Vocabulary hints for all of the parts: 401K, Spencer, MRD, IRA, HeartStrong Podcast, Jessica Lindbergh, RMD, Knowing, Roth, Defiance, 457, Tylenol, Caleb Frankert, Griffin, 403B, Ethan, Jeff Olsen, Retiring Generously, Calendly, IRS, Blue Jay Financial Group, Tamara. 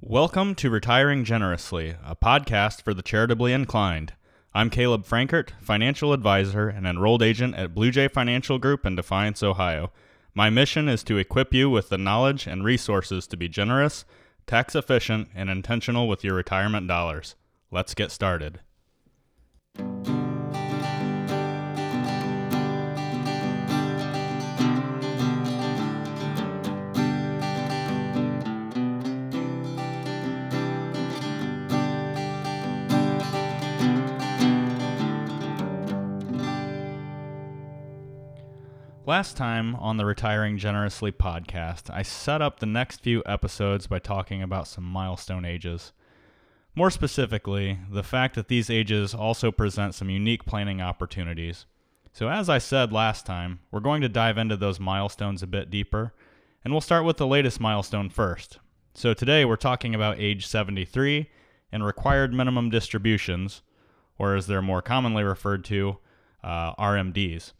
Welcome to Retiring Generously, a podcast for the charitably inclined. I'm Caleb Frankert, financial advisor and enrolled agent at Blue Jay Financial Group in Defiance, Ohio. My mission is to equip you with the knowledge and resources to be generous, tax efficient, and intentional with your retirement dollars. Let's get started. Last time on the Retiring Generously podcast, I set up the next few episodes by talking about some milestone ages. More specifically, the fact that these ages also present some unique planning opportunities. So as I said last time, we're going to dive into those milestones a bit deeper, and we'll start with the latest milestone first. So today we're talking about age 73 and required minimum distributions, or as they're more commonly referred to, RMDs.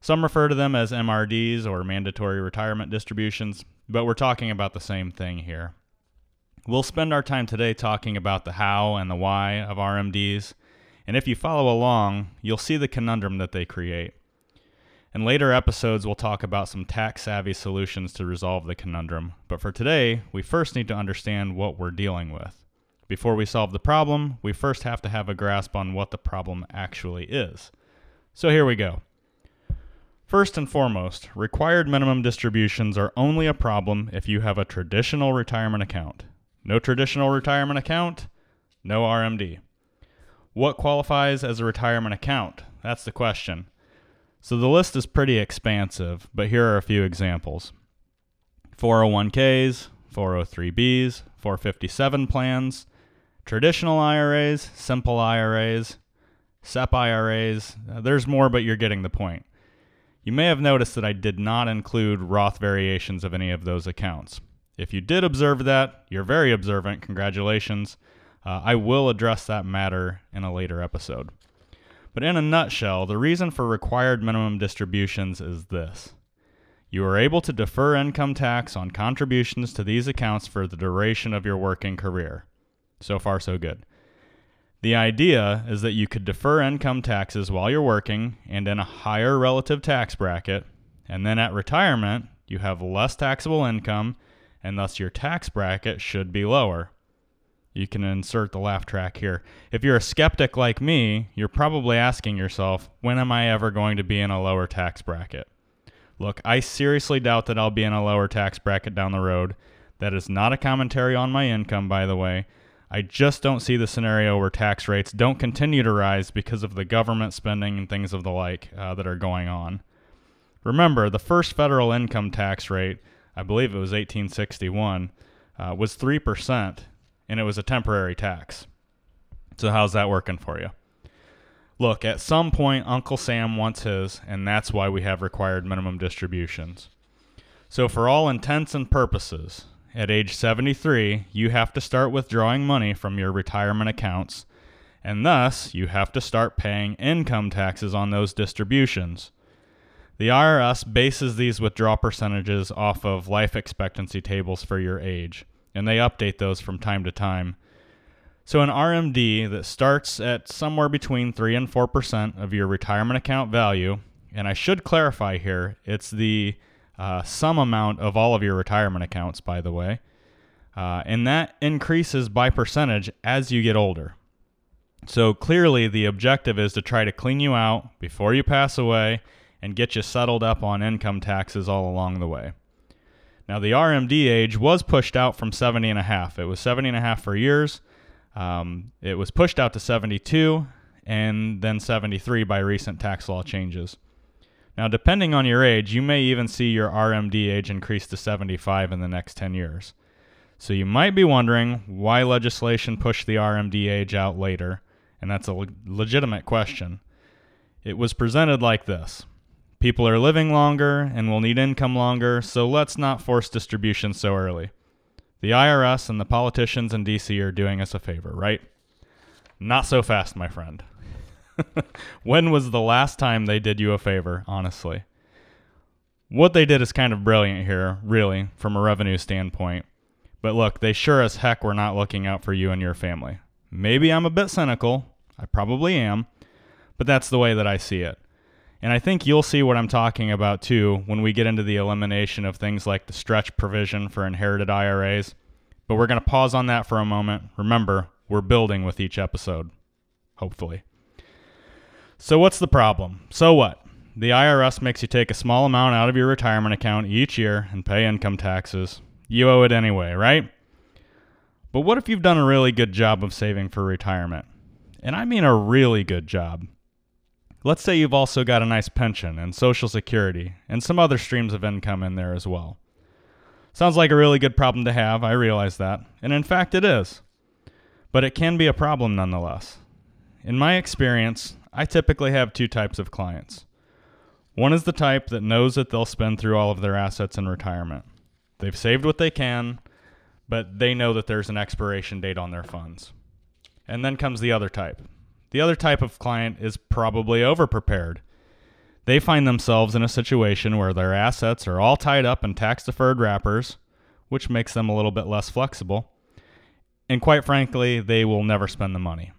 Some refer to them as MRDs or mandatory retirement distributions, but we're talking about the same thing here. We'll spend our time today talking about the how and the why of RMDs, and if you follow along, you'll see the conundrum that they create. In later episodes, we'll talk about some tax-savvy solutions to resolve the conundrum, but for today, we first need to understand what we're dealing with. Before we solve the problem, we first have to have a grasp on what the problem actually is. So here we go. First and foremost, required minimum distributions are only a problem if you have a traditional retirement account. No traditional retirement account, no RMD. What qualifies as a retirement account? That's the question. So the list is pretty expansive, but here are a few examples. 401Ks, 403Bs, 457 plans, traditional IRAs, simple IRAs, SEP IRAs. There's more, but you're getting the point. You may have noticed that I did not include Roth variations of any of those accounts. If you did observe that, you're very observant, congratulations. I will address that matter in a later episode. But in a nutshell, the reason for required minimum distributions is this. You are able to defer income tax on contributions to these accounts for the duration of your working career. So far, so good. The idea is that you could defer income taxes while you're working and in a higher relative tax bracket, and then at retirement, you have less taxable income, and thus your tax bracket should be lower. You can insert the laugh track here. If you're a skeptic like me, you're probably asking yourself, when am I ever going to be in a lower tax bracket? Look, I seriously doubt that I'll be in a lower tax bracket down the road. That is not a commentary on my income, by the way. I just don't see the scenario where tax rates don't continue to rise because of the government spending and things of the like that are going on. Remember, the first federal income tax rate, I believe it was 1861, was 3%, and it was a temporary tax. So how's that working for you? Look, at some point, Uncle Sam wants his, and that's why we have required minimum distributions. So for all intents and purposes, at age 73, you have to start withdrawing money from your retirement accounts, and thus you have to start paying income taxes on those distributions. The IRS bases these withdrawal percentages off of life expectancy tables for your age, and they update those from time to time. So an RMD that starts at somewhere between 3 and 4% of your retirement account value, and I should clarify here, it's the some amount of all of your retirement accounts, by the way. And that increases by percentage as you get older. So clearly the objective is to try to clean you out before you pass away and get you settled up on income taxes all along the way. Now the RMD age was pushed out from 70 and a half. It was 70 and a half for years. It was pushed out to 72 and then 73 by recent tax law changes. Now, depending on your age, you may even see your RMD age increase to 75 in the next 10 years. So you might be wondering why legislation pushed the RMD age out later, and that's a legitimate question. It was presented like this. People are living longer and will need income longer, so let's not force distribution so early. The IRS and the politicians in D.C. are doing us a favor, right? Not so fast, my friend. When was the last time they did you a favor, honestly? What they did is kind of brilliant here, really, from a revenue standpoint. But look, they sure as heck were not looking out for you and your family. Maybe I'm a bit cynical. I probably am. But that's the way that I see it. And I think you'll see what I'm talking about too when we get into the elimination of things like the stretch provision for inherited IRAs. But we're going to pause on that for a moment. Remember, we're building with each episode, hopefully. So what's the problem? So what? The IRS makes you take a small amount out of your retirement account each year and pay income taxes. You owe it anyway, right? But what if you've done a really good job of saving for retirement? And I mean a really good job. Let's say you've also got a nice pension and Social Security and some other streams of income in there as well. Sounds like a really good problem to have, I realize that, and in fact it is. But it can be a problem nonetheless. In my experience, I typically have two types of clients. One is the type that knows that they'll spend through all of their assets in retirement. They've saved what they can, but they know that there's an expiration date on their funds. And then comes the other type. The other type of client is probably overprepared. They find themselves in a situation where their assets are all tied up in tax-deferred wrappers, which makes them a little bit less flexible. And quite frankly, they will never spend the money.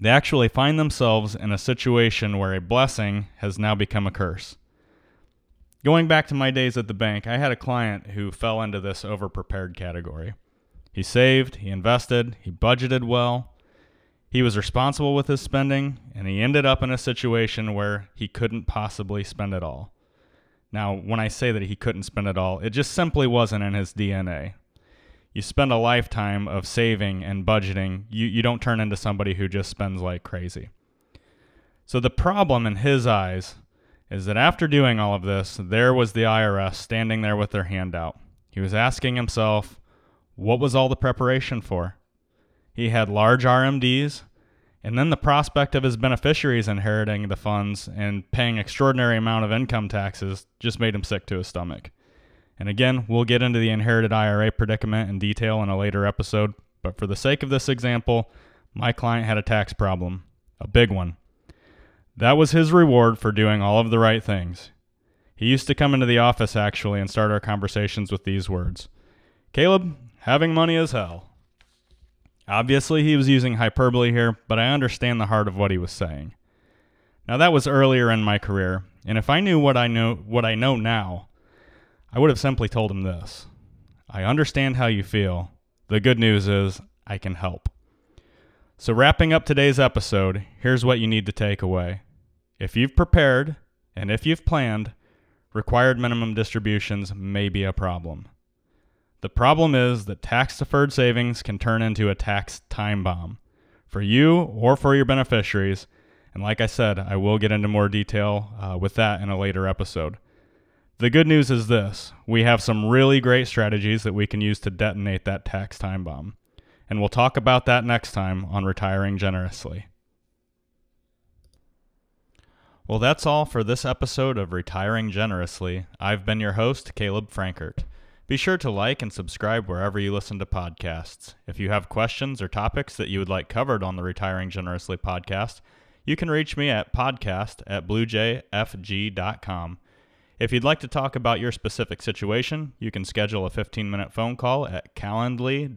They actually find themselves in a situation where a blessing has now become a curse. Going back to my days at the bank, I had a client who fell into this overprepared category. He saved, he invested, he budgeted well. He was responsible with his spending, and he ended up in a situation where he couldn't possibly spend it all. Now, when I say that he couldn't spend it all, it just simply wasn't in his DNA. You spend a lifetime of saving and budgeting. You don't turn into somebody who just spends like crazy. So the problem in his eyes is that after doing all of this, there was the IRS standing there with their hand out. He was asking himself, what was all the preparation for? He had large RMDs, and then the prospect of his beneficiaries inheriting the funds and paying extraordinary amount of income taxes just made him sick to his stomach. And again, we'll get into the inherited IRA predicament in detail in a later episode, but for the sake of this example, my client had a tax problem, a big one. That was his reward for doing all of the right things. He used to come into the office actually and start our conversations with these words, "Caleb, having money is hell." Obviously, he was using hyperbole here, but I understand the heart of what he was saying. Now, that was earlier in my career, and if I knew what I know now, I would have simply told him this. I understand how you feel. The good news is I can help. So wrapping up today's episode, here's what you need to take away. If you've prepared and if you've planned, required minimum distributions may be a problem. The problem is that tax-deferred savings can turn into a tax time bomb for you or for your beneficiaries. And like I said, I will get into more detail with that in a later episode. The good news is this. We have some really great strategies that we can use to detonate that tax time bomb. And we'll talk about that next time on Retiring Generously. Well, that's all for this episode of Retiring Generously. I've been your host, Caleb Frankert. Be sure to like and subscribe wherever you listen to podcasts. If you have questions or topics that you would like covered on the Retiring Generously podcast, you can reach me at podcast@bluejfg.com. If you'd like to talk about your specific situation, you can schedule a 15-minute phone call at calendly.com/Caleb-Frankert.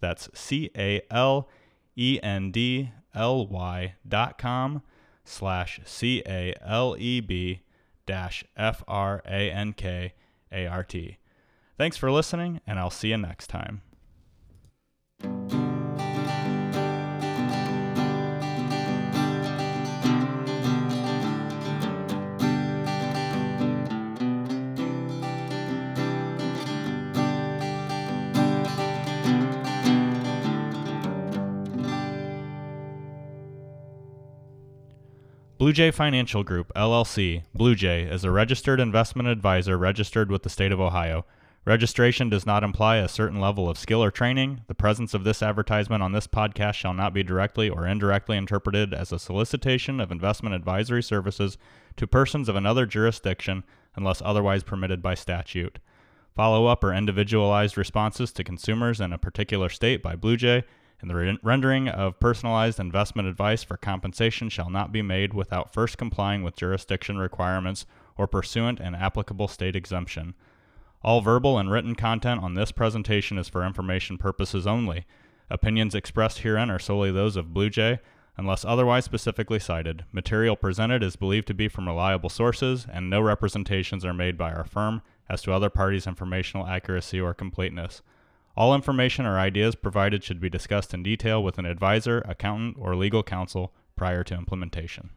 That's calendly.com/Caleb-Frankert. Thanks for listening, and I'll see you next time. Blue Jay Financial Group, LLC. Blue Jay is a registered investment advisor registered with the state of Ohio. Registration does not imply a certain level of skill or training. The presence of this advertisement on this podcast shall not be directly or indirectly interpreted as a solicitation of investment advisory services to persons of another jurisdiction unless otherwise permitted by statute. Follow-up or individualized responses to consumers in a particular state by Blue Jay and the rendering of personalized investment advice for compensation shall not be made without first complying with jurisdiction requirements or pursuant an applicable state exemption. All verbal and written content on this presentation is for information purposes only. Opinions expressed herein are solely those of Blue Jay, unless otherwise specifically cited. Material presented is believed to be from reliable sources, and no representations are made by our firm as to other parties' informational accuracy or completeness. All information or ideas provided should be discussed in detail with an advisor, accountant, or legal counsel prior to implementation.